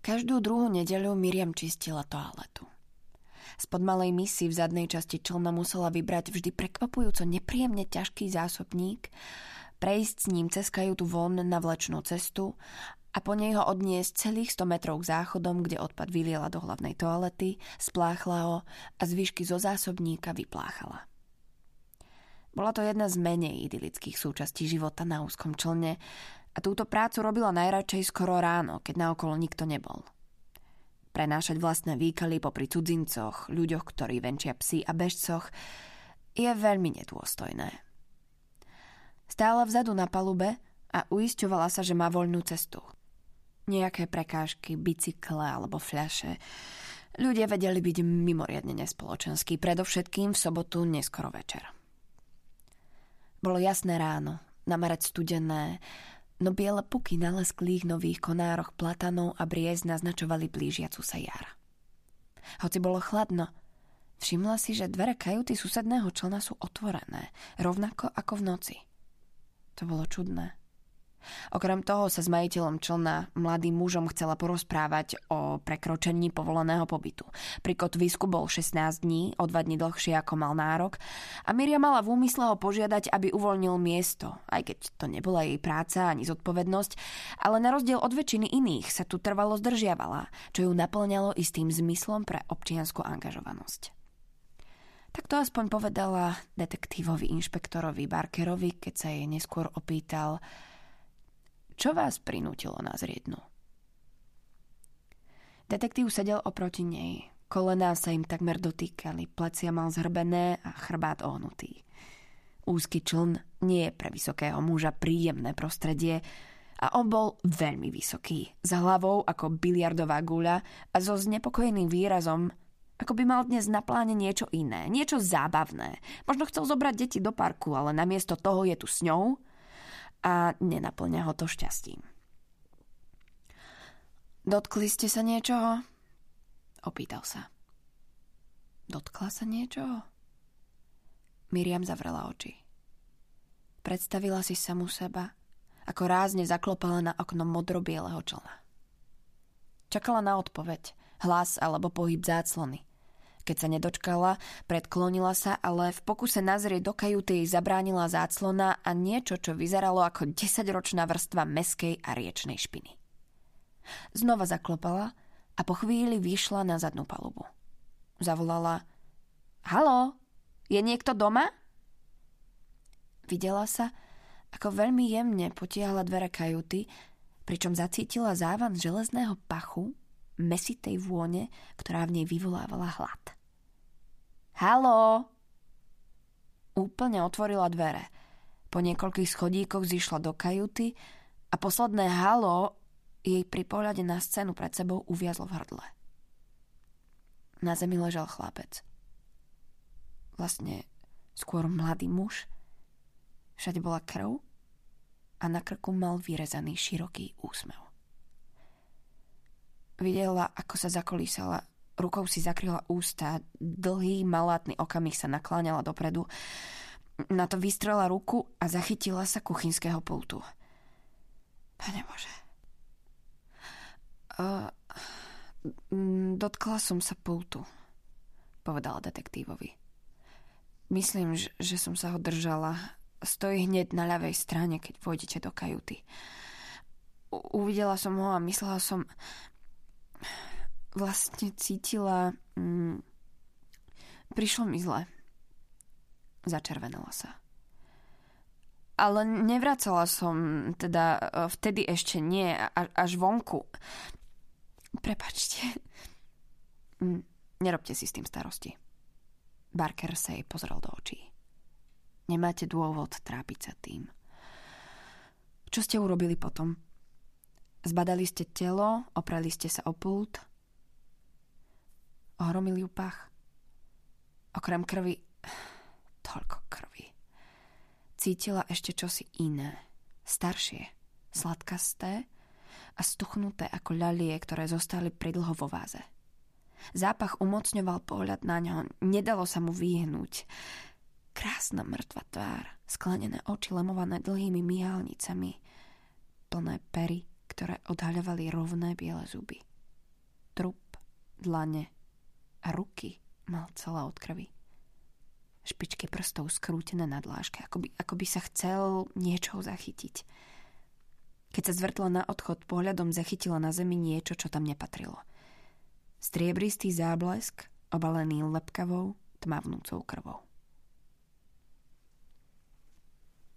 Každú druhú nedeľu Miriam čistila toaletu. Spod malej misy v zadnej časti člna musela vybrať vždy prekvapujúco nepríjemne ťažký zásobník, prejsť s ním cez kajutu von na vlečnú cestu a po nej ho odniesť celých 100 metrov k záchodom, kde odpad vyliela do hlavnej toalety, spláchla ho a zvyšky zo zásobníka vypláchala. Bola to jedna z menej idylických súčastí života na úzkom člne a túto prácu robila najradšej skoro ráno, keď naokolo nikto nebol. Prenášať vlastné výkaly popri cudzincoch, ľuďoch, ktorí venčia psi a bežcoch, je veľmi nedôstojné. Stála vzadu na palube a uisťovala sa, že má voľnú cestu. Nejaké prekážky, bicykle alebo fľaše. Ľudia vedeli byť mimoriadne nespoločenskí, predovšetkým v sobotu neskoro večer. Bolo jasné ráno, namarať studené, no biele puky na lesklých nových konároch platanov a briez naznačovali blížiacu sa jar. Hoci bolo chladno, všimla si, že dvere kajuty susedného člna sú otvorené, rovnako ako v noci. To bolo čudné. Okrem toho sa s majiteľom člna, mladým mužom, chcela porozprávať o prekročení povoleného pobytu. Pri kotvisku bol 16 dní, o 2 dní dlhšie ako mal nárok, a Miriam mala v úmysle ho požiadať, aby uvoľnil miesto, aj keď to nebola jej práca ani zodpovednosť, ale na rozdiel od väčšiny iných sa tu trvalo zdržiavala, čo ju naplňalo istým zmyslom pre občiansku angažovanosť. Tak to aspoň povedala detektívovi inšpektorovi Barkerovi, keď sa jej neskôr opýtal: Čo vás prinútilo nazrieť dnu? Detektív sedel oproti nej. Kolená sa im takmer dotýkali, plecia mal zhrbené a chrbát ohnutý. Úzky čln nie je pre vysokého muža príjemné prostredie a on bol veľmi vysoký, s hlavou ako biliardová guľa a so znepokojeným výrazom, ako by mal dnes na pláne niečo iné, niečo zábavné. Možno chcel zobrať deti do parku, ale namiesto toho je tu s ňou a nenaplňa ho to šťastím. Dotkli ste sa niečoho? Opýtal sa. Dotkla sa niečoho? Miriam zavrela oči. Predstavila si samu seba, ako rázne zaklopala na okno modrobieleho člna. Čakala na odpoveď, hlas alebo pohyb záclony. Keď sa nedočkala, predklonila sa, ale v pokuse nazrieť do kajuty jej zabránila záclona a niečo, čo vyzeralo ako 10-ročná vrstva meskej a riečnej špiny. Znova zaklopala a po chvíli vyšla na zadnú palubu. Zavolala: Haló, je niekto doma? Videla sa, ako veľmi jemne potiahla dvere kajuty, pričom zacítila závan železného pachu, mesitej vône, ktorá v nej vyvolávala hlad. Haló! Úplne otvorila dvere. Po niekoľkých schodíkoch zišla do kajuty a posledné haló jej pri pohľade na scénu pred sebou uviazlo v hrdle. Na zemi ležal chlapec. Vlastne skôr mladý muž. Všade bola krv a na krku mal vyrezaný široký úsmev. Videla, ako sa zakolísala, rukou si zakryla ústa, dlhý, malátny okamih sa nakláňala dopredu. Na to vystrela ruku a zachytila sa kuchynského pultu. Pane Bože. Dotkla som sa pultu, povedala detektívovi. Myslím, že som sa ho držala. Stojí hneď na ľavej strane, keď pôjdete do kajuty. Uvidela som ho a myslela som... Vlastne cítila... Prišlo mi zle. Začervenala sa. Ale nevracala som, teda vtedy ešte nie, až vonku. Prepačte. Nerobte si s tým starosti. Barker sa jej pozrel do očí. Nemáte dôvod trápiť sa tým. Čo ste urobili potom? Zbadali ste telo, oprali ste sa o pult. Ohromil ju pach. Okrem krvi, toľko krvi. Cítila ešte čosi iné, staršie, sladkasté a stuchnuté ako ľalie, ktoré zostali pridlho vo váze. Zápach umocňoval pohľad na ňo, nedalo sa mu vyhnúť. Krásna mŕtva tvár, sklenené oči lemované dlhými myhalnicami, plné pery, ktoré odhaľovali rovné biele zuby. trup, dlane a ruky mal celá od krvi. Špičky prstov skrútené na dláške, ako by sa chcel niečoho zachytiť. Keď sa zvrtla na odchod, pohľadom zachytila na zemi niečo, čo tam nepatrilo. Striebristý záblesk, obalený lepkavou, tmavnúcou krvou.